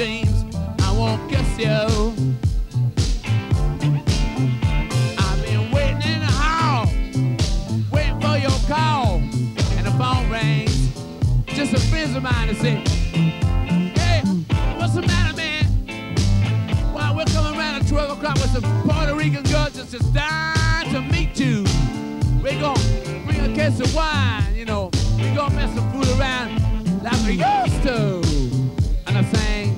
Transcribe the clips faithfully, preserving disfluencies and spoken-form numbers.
James, I won't kiss you. I've been waiting in the hall, waiting for your call, and the phone rings. Just a friend of mine to say, hey, what's the matter, man? Well, we're coming around at twelve o'clock with some Puerto Rican girls that's just dying to meet you. We're gonna bring a case of wine, you know. We're gonna mess some food around like we used to. And I sang.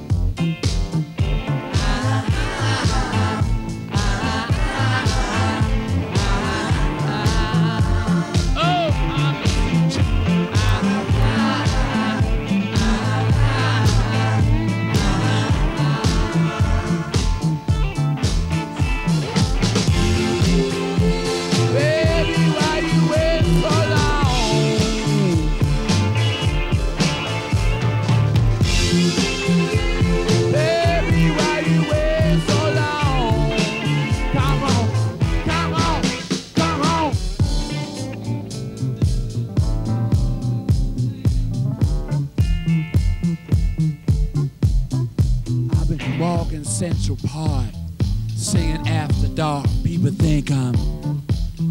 Walking Central Park, singing after dark. People think I'm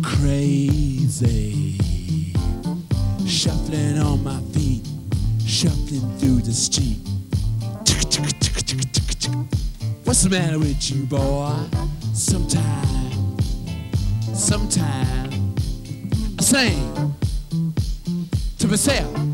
crazy. Shuffling on my feet, shuffling through the street. What's the matter with you, boy? Sometime, sometime, I sing to myself.